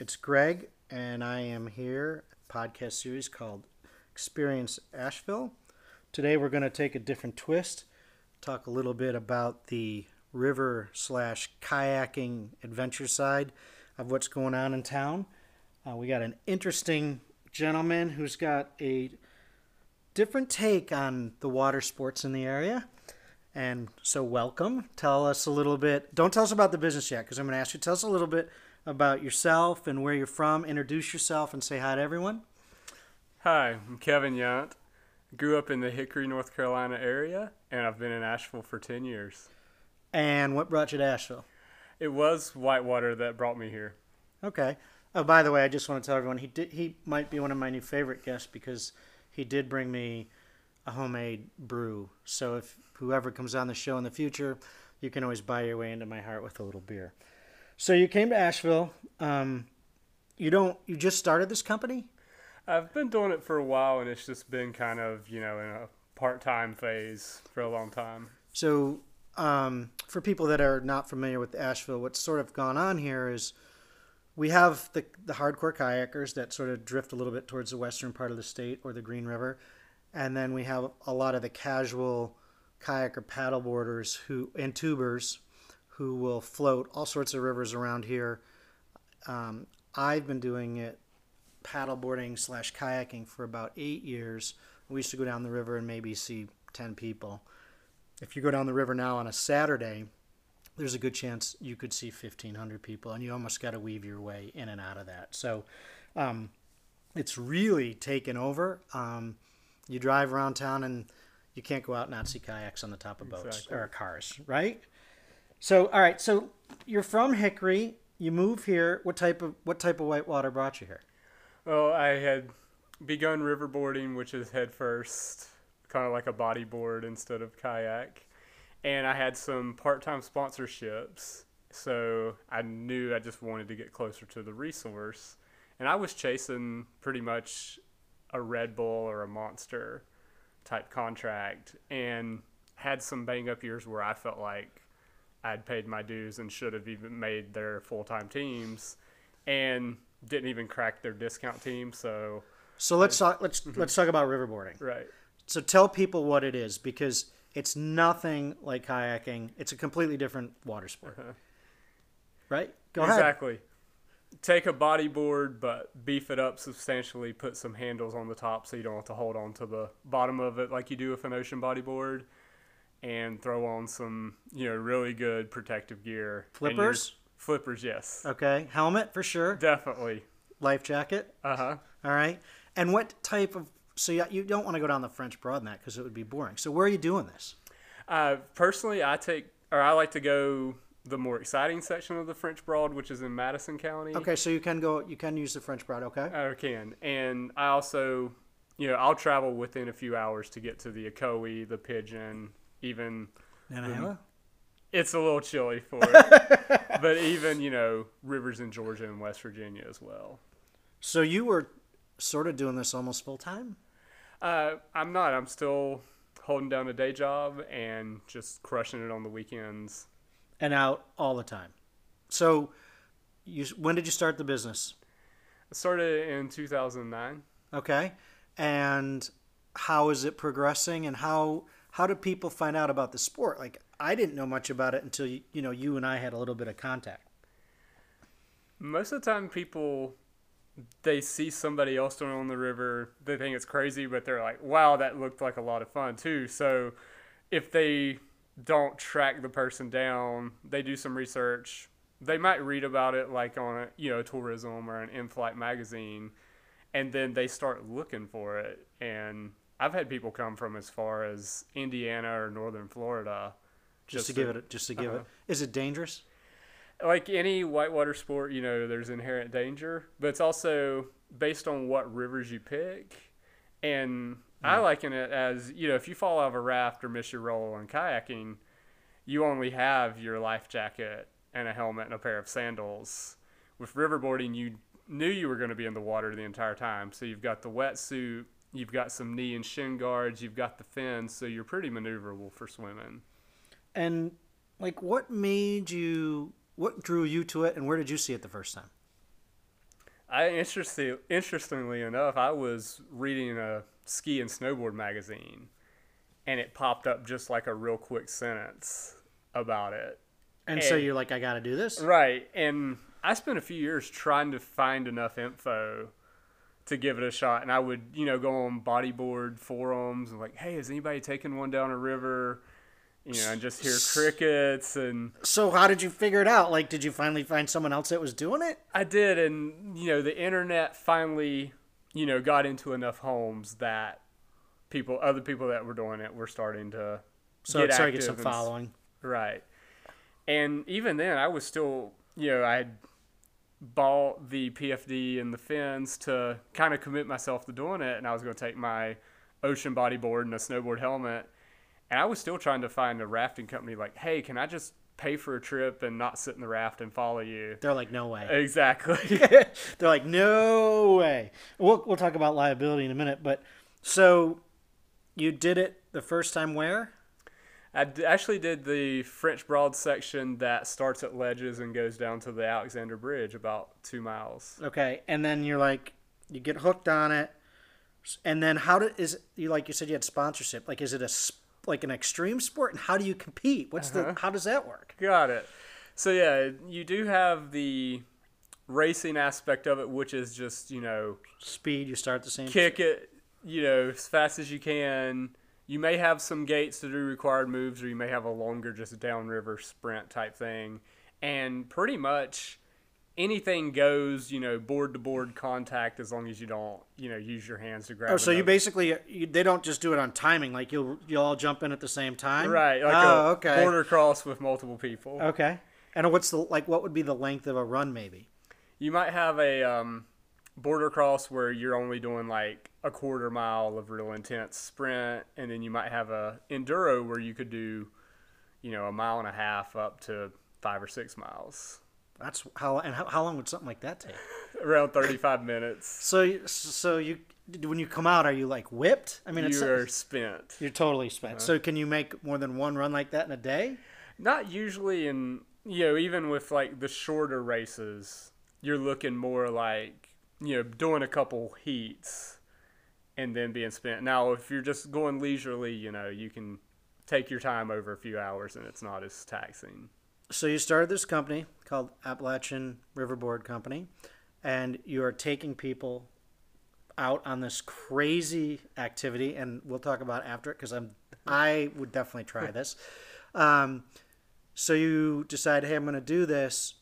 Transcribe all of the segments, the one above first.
It's Greg, and I am here at a podcast series called Experience Asheville. Today we're going to take a different twist, talk a little bit about the river/kayaking adventure side of what's going on in town. We got an interesting gentleman who's got a different take on the water sports in the area. And so welcome. Tell us a little bit. Don't tell us about the business yet, because I'm going to ask you. Tell us a little bit about yourself and where you're from. Introduce yourself and say hi to everyone. Hi, I'm Kevin Yant. Grew up in the Hickory, North Carolina area, and I've been in Asheville for 10 years. And what brought you to Asheville? It was whitewater that brought me here. Okay. Oh, by the way, I just want to tell everyone he might be one of my new favorite guests because he did bring me a homemade brew. So if whoever comes on the show in the future, you can always buy your way into my heart with a little beer. So you came to Asheville. You just started this company? I've been doing it for a while, and it's just been kind of, in a part-time phase for a long time. So for people that are not familiar with Asheville, what's sort of gone on here is we have the hardcore kayakers that sort of drift a little bit towards the western part of the state or the Green River. And then we have a lot of the casual kayaker paddleboarders and tubers who will float all sorts of rivers around here. I've been doing it paddleboarding/kayaking for about 8 years. We used to go down the river and maybe see 10 people. If you go down the river now on a Saturday, there's a good chance you could see 1,500 people, and you almost got to weave your way in and out of that. So it's really taken over. You drive around town, and you can't go out and not see kayaks on the top of boats or cars, right? So, all right, so you're from Hickory. You move here. What type of whitewater brought you here? Well, I had begun riverboarding, which is headfirst, kind of like a bodyboard instead of kayak. And I had some part-time sponsorships, so I knew I just wanted to get closer to the resource. And I was chasing pretty much a Red Bull or a Monster type contract and had some bang-up years where I felt like I'd paid my dues and should have even made their full-time teams and didn't even crack their discount team. So let's talk about riverboarding. Right. So tell people what it is, because it's nothing like kayaking. It's a completely different water sport. Uh-huh. Right? Go ahead. Exactly. Take a bodyboard, but beef it up substantially, put some handles on the top so you don't have to hold on to the bottom of it like you do with an ocean bodyboard, and throw on some, really good protective gear. Flippers? Flippers, yes. Okay. Helmet for sure. Definitely. Life jacket? Uh-huh. All right. And what type of... So you don't want to go down the French Broad in that because it would be boring. So where are you doing this? Personally, I like to go the more exciting section of the French Broad, which is in Madison County. Okay, so you can use the French Broad, okay? I can. And I also, I'll travel within a few hours to get to the Ocoee, the Pigeon, even... Nanahela? It's a little chilly for it. But even, rivers in Georgia and West Virginia as well. So you were sort of doing this almost full time? I'm not. I'm still holding down a day job and just crushing it on the weekends. And out all the time. So when did you start the business? I started in 2009. Okay. And how is it progressing, and how do people find out about the sport? Like, I didn't know much about it until, you and I had a little bit of contact. Most of the time people... they see somebody else doing it on the river. They think it's crazy, but they're like, wow, that looked like a lot of fun too. So if they don't track the person down, they do some research. They might read about it like on tourism or an in-flight magazine, and then they start looking for it. And I've had people come from as far as Indiana or northern Florida just to give it. Is it dangerous? Like any whitewater sport, there's inherent danger, but it's also based on what rivers you pick. And I liken it as, if you fall out of a raft or miss your roll on kayaking, you only have your life jacket and a helmet and a pair of sandals. With riverboarding, you knew you were going to be in the water the entire time. So you've got the wetsuit, you've got some knee and shin guards, you've got the fins, so you're pretty maneuverable for swimming. And what drew you to it, and where did you see it the first time? Interestingly enough, I was reading a ski and snowboard magazine, and it popped up just like a real quick sentence about it. And so you're like, I got to do this? Right. And I spent a few years trying to find enough info to give it a shot. And I would, you know, go on bodyboard forums and like, hey, is anybody taking one down a river? You know, and just hear crickets. And so how did you figure it out? Like, did you finally find someone else that was doing it? I did. And, you know, the internet finally, you know, got into enough homes that other people that were doing it were starting to get some following. Right. And even then, I was still, you know, I had bought the PFD and the fins to kind of commit myself to doing it. And I was going to take my ocean bodyboard and a snowboard helmet. And I was still trying to find a rafting company like, hey, can I just pay for a trip and not sit in the raft and follow you? They're like, no way. Exactly. They're like, no way. We'll talk about liability in a minute. But so you did it the first time where? I actually did the French Broad section that starts at Ledges and goes down to the Alexander Bridge, about 2 miles. Okay, and then you're like, you get hooked on it, and then you said you had sponsorship. Like, is it an extreme sport, and how do you compete? How does that work? Got it. So yeah, you do have the racing aspect of it, which is just, you know, speed. You start the same. Kick it, you know, as fast as you can. You may have some gates to do required moves, or you may have a longer just downriver sprint type thing. And pretty much anything goes, you know, board-to-board contact as long as you don't, you know, use your hands to grab it. Oh, so you basically – they don't just do it on timing. Like you'll all jump in at the same time? Right. Like a border cross with multiple people. Okay. And what would be the length of a run maybe? You might have a border cross where you're only doing like a quarter mile of real intense sprint, and then you might have a enduro where you could do, you know, a mile and a half up to 5 or 6 miles. That's how long would something like that take? Around 35 minutes. So you, when you come out, are you like whipped? I mean, you're spent. You're totally spent. So can you make more than one run like that in a day? Not usually, and you know, even with like the shorter races, you're looking more like, you know, doing a couple heats and then being spent. Now, if you're just going leisurely, you know, you can take your time over a few hours and it's not as taxing. So you started this company called Appalachian Riverboard Company, and you are taking people out on this crazy activity, and we'll talk about it after it because I would definitely try this. So you decide, hey, I'm going to do this,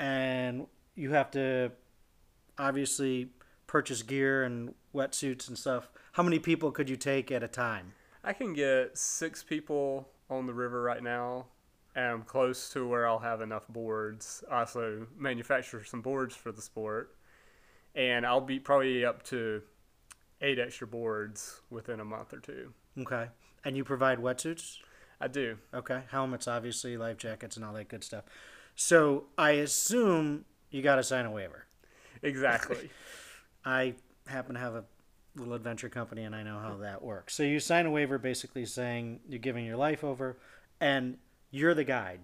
and you have to obviously purchase gear and wetsuits and stuff. How many people could you take at a time? I can get 6 people on the river right now, and I'm close to where I'll have enough boards. I also manufacture some boards for the sport, and I'll be probably up to 8 extra boards within a month or two. Okay. And you provide wetsuits? I do. Okay. Helmets, obviously, life jackets, and all that good stuff. So I assume you got to sign a waiver. Exactly. I happen to have a little adventure company, and I know how that works. So you sign a waiver basically saying you're giving your life over, and you're the guide.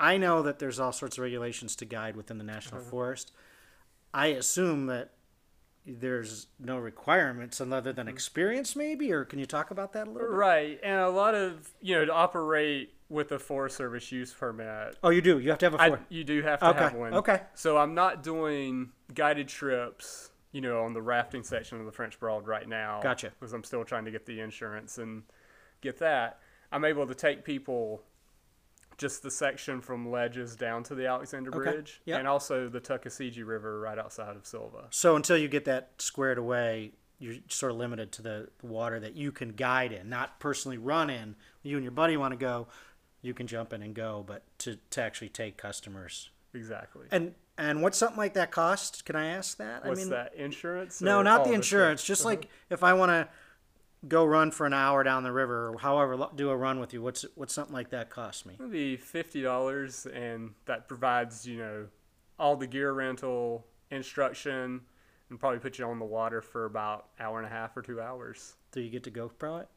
I know that there's all sorts of regulations to guide within the National Forest. I assume that there's no requirements other than experience maybe, or can you talk about that a little bit? Right, and a lot of, you know, to operate with a Forest Service use permit. Oh, you do? You have to have you do have to have one. Okay. So I'm not doing guided trips, you know, on the rafting section of the French Broad right now. Gotcha. Because I'm still trying to get the insurance and get that. I'm able to take people just the section from Ledges down to the Alexander Bridge. Yep. And also the Tuckasegee River right outside of Silva. So until you get that squared away, you're sort of limited to the water that you can guide in, not personally run in. You and your buddy want to go, you can jump in and go, but to actually take customers. Exactly. And what's something like that cost? Can I ask that? What's that, insurance? No, not the insurance. Just like if I want to go run for an hour down the river or however, do a run with you, what's something like that cost me? It would be $50, and that provides, you know, all the gear rental, instruction, and probably put you on the water for about an hour and a half or 2 hours. Do you get to GoPro it?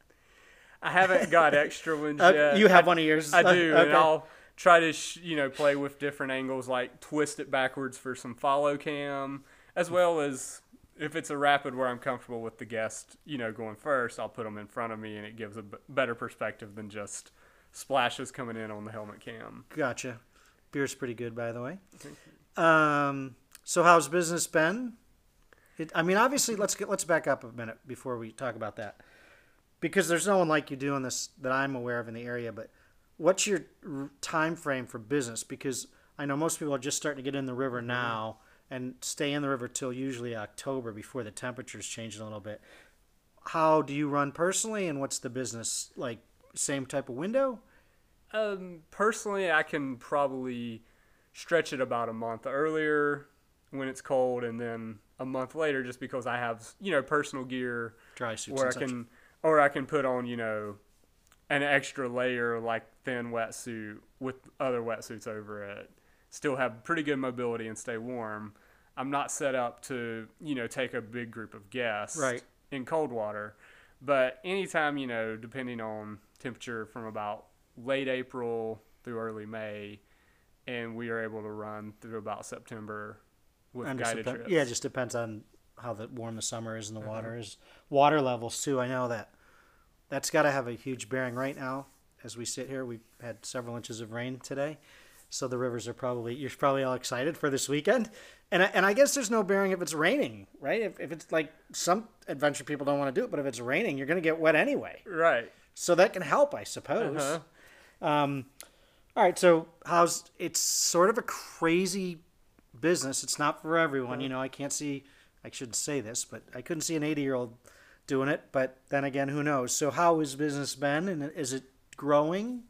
I haven't got extra ones yet. You have one of yours. I do, okay. And I'll try to, play with different angles, like twist it backwards for some follow cam, as well as if it's a rapid where I'm comfortable with the guest, going first, I'll put them in front of me, and it gives a better perspective than just splashes coming in on the helmet cam. Gotcha. Beer's pretty good, by the way. Thank you. So how's business been? Obviously, let's back up a minute before we talk about that, because there's no one like you doing this that I'm aware of in the area. But what's your time frame for business? Because I know most people are just starting to get in the river now and stay in the river till usually October before the temperatures change a little bit. How do you run personally, and what's the business like? Same type of window? Personally, I can probably stretch it about a month earlier when it's cold, and then a month later, just because I have, personal gear, dry suits, or I can put on, an extra layer, like thin wetsuit with other wetsuits over it, still have pretty good mobility and stay warm. I'm not set up to, take a big group of guests in cold water, but anytime, depending on temperature from about late April through early May, and we are able to run through about September with guided trips. Yeah, it just depends on how warm the summer is and the water is. Water levels, too. I know that's got to have a huge bearing right now. As we sit here, we've had several inches of rain today, so the rivers are you're probably all excited for this weekend. And I guess there's no bearing if it's raining, right? If it's like, some adventure people don't want to do it, but if it's raining, you're going to get wet anyway. Right. So that can help, I suppose. All right, so it's sort of a crazy business. It's not for everyone. I shouldn't say this, but I couldn't see an 80-year-old doing it. But then again, who knows? So how has business been, and is it growing?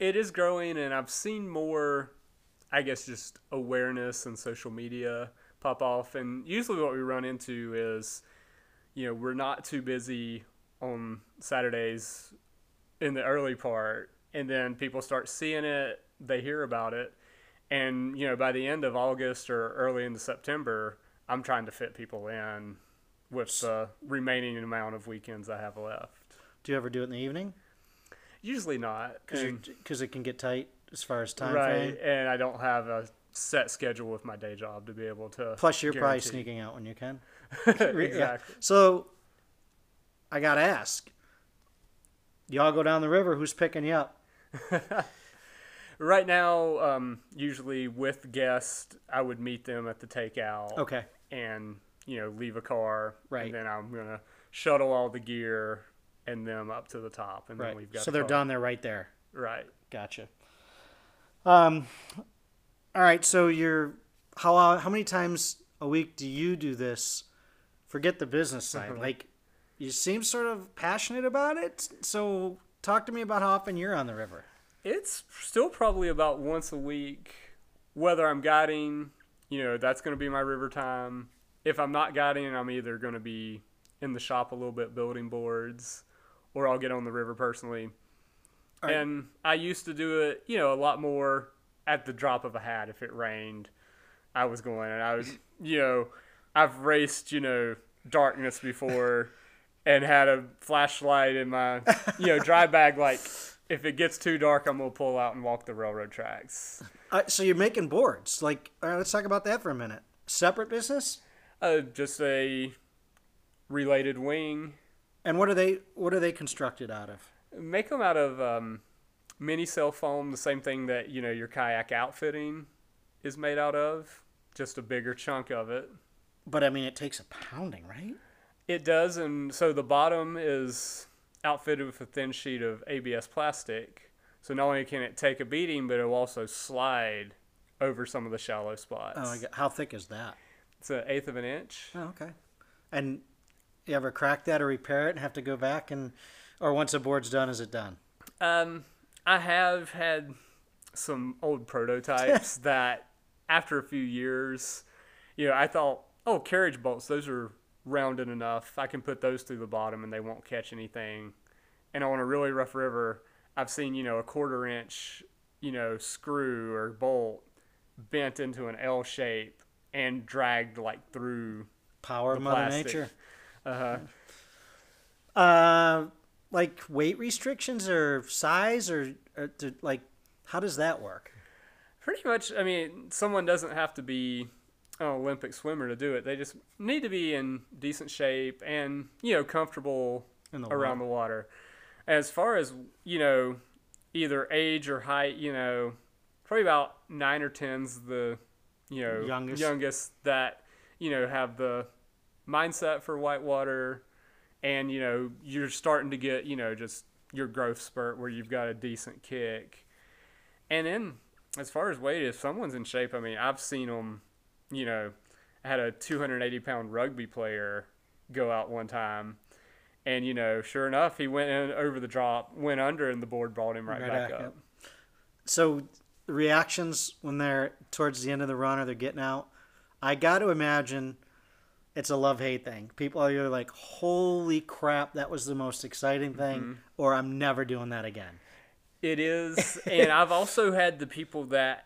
It is growing, and I've seen more, I guess, just awareness and social media pop off. And usually what we run into is, we're not too busy on Saturdays in the early part, and then people start seeing it, they hear about it, and by the end of August or early into September, I'm trying to fit people in with the remaining amount of weekends I have left. Do you ever do it in the evening? Usually not, because it can get tight as far as time. Right, and I don't have a set schedule with my day job to be able to. Plus, you're probably sneaking out when you can. Exactly. Yeah. So, I gotta ask, y'all go down the river. Who's picking you up? Right now, usually with guests, I would meet them at the takeout. Okay. And, leave a car. Right. And then I'm going to shuttle all the gear and them up to the top. And then we've got. So they're done. They're right there. Right. Gotcha. All right. So how many times a week do you do this? Forget the business side. Like, you seem sort of passionate about it. So talk to me about how often you're on the river. It's still probably about once a week, whether I'm guiding, that's going to be my river time. If I'm not guiding, I'm either going to be in the shop a little bit building boards, or I'll get on the river personally. Right. And I used to do it, a lot more at the drop of a hat. If it rained, I was going, and I was, I've raced, darkness before and had a flashlight in my, dry bag, like, if it gets too dark, I'm going to pull out and walk the railroad tracks. So you're making boards. Like, all right, let's talk about that for a minute. Separate business? Just a related wing. And what are they constructed out of? Make them out of mini cell foam, the same thing that, your kayak outfitting is made out of. Just a bigger chunk of it. But, it takes a pounding, right? It does, and so the bottom is outfitted with a thin sheet of ABS plastic, so not only can it take a beating, but it'll also slide over some of the shallow spots. Oh, how thick is that? It's 1/8 of an inch. Oh, okay. And you ever crack that or repair it and have to go back, or once a board's done, is it done? I have had some old prototypes that after a few years, I thought, oh, carriage bolts, those are rounded enough, I can put those through the bottom and they won't catch anything. And on a really rough river, I've seen, a 1/4 inch, screw or bolt bent into an L shape and dragged like through power of Mother Nature. Like weight restrictions or size or like How does that work? Pretty much, I mean, someone doesn't have to be an Olympic swimmer to do it. They just need to be in decent shape and, you know, comfortable around the water. As far as, you know, either age or height, you know, probably about 9 or 10's the, you know, youngest that, you know, have the mindset for whitewater. And, you know, you're starting to get, you know, just your growth spurt where you've got a decent kick. And then, as far as weight, if someone's in shape, I mean, I've seen them, you know, I had a 280-pound rugby player go out one time. And, you know, sure enough, he went in over the drop, went under, and the board brought him right back up. Yep. So reactions when they're towards the end of the run or they're getting out, I got to imagine it's a love-hate thing. People are either like, holy crap, that was the most exciting thing, mm-hmm. or I'm never doing that again. It is, and I've also had the people that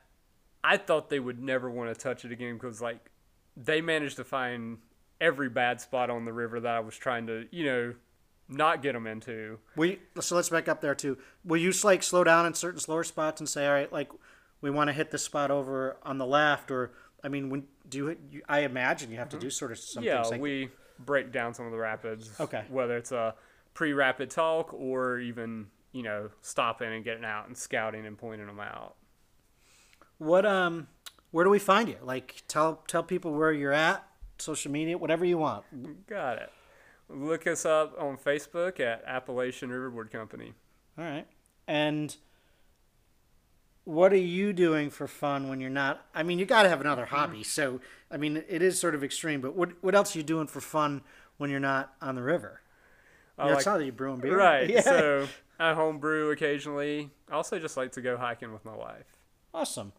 I thought they would never want to touch it again because, like, they managed to find every bad spot on the river that I was trying to, you know, not get them into. So let's back up there, too. Will you, like, slow down in certain slower spots and say, all right, like, we want to hit this spot over on the left? Or, I mean, I imagine you have to do sort of something. Yeah, we break down some of the rapids, whether it's a pre-rapid talk or even – you know, stopping and getting out and scouting and pointing them out. What, where do we find you? Like, tell people where you're at, social media, whatever you want. Got it. Look us up on Facebook at Appalachian Riverboard Company. All right. And what are you doing for fun when you're not, I mean, you got to have another hobby. So, I mean, it is sort of extreme, but what else are you doing for fun when you're not on the river? It's not that you're brewing beer. Right. Yeah. So I homebrew occasionally. I also just like to go hiking with my wife. Awesome.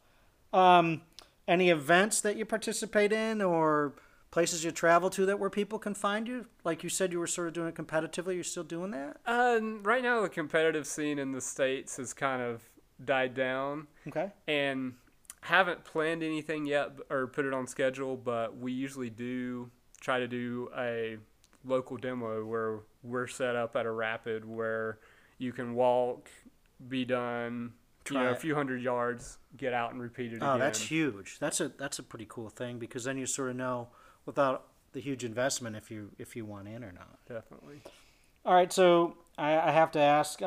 Any events that you participate in or places you travel to that where people can find you? Like you said, you were sort of doing it competitively. You're still doing that? Right now, the competitive scene in the States has kind of died down. Okay. And haven't planned anything yet or put it on schedule, but we usually do try to do a local demo where we're set up at a rapid where you can walk, be done, a few hundred yards, get out and repeat it again. Oh, that's huge. That's a pretty cool thing because then you sort of know without the huge investment if you want in or not. Definitely. All right, so I have to ask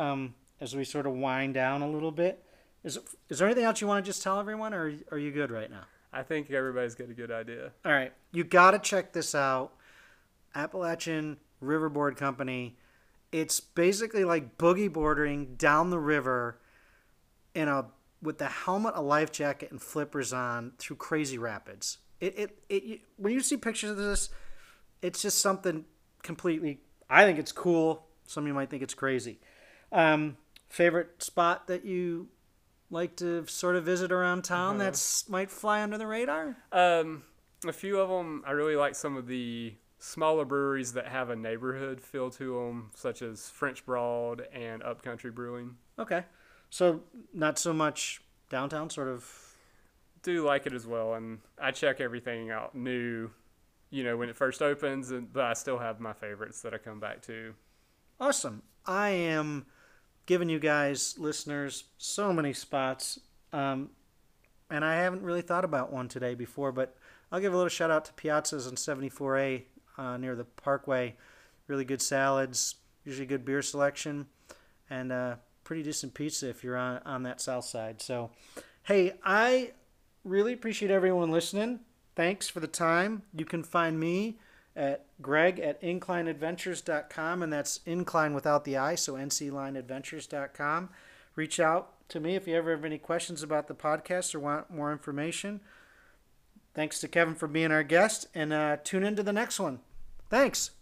as we sort of wind down a little bit, is there anything else you want to just tell everyone, or are you good right now? I think everybody's got a good idea. All right, you got to check this out. Appalachian Riverboard Company. It's basically like boogie boarding down the river with the helmet, a life jacket, and flippers on through crazy rapids. When you see pictures of this, it's just something completely. I think it's cool. Some of you might think it's crazy. Favorite spot that you like to sort of visit around town that might fly under the radar? A few of them. I really like some of the smaller breweries that have a neighborhood feel to them, such as French Broad and Upcountry Brewing. Okay. So not so much downtown, sort of? Do like it as well, and I check everything out new, you know, when it first opens, but I still have my favorites that I come back to. Awesome. I am giving you guys, listeners, so many spots, and I haven't really thought about one today before, but I'll give a little shout-out to Piazzas on 74A. Near the parkway, really good salads, usually good beer selection, and pretty decent pizza if you're on that south side. So, hey, I really appreciate everyone listening. Thanks for the time. You can find me at Greg at inclineadventures.com, and that's incline without the I, so nclineadventures.com. Reach out to me if you ever have any questions about the podcast or want more information. Thanks to Kevin for being our guest, and tune into the next one. Thanks.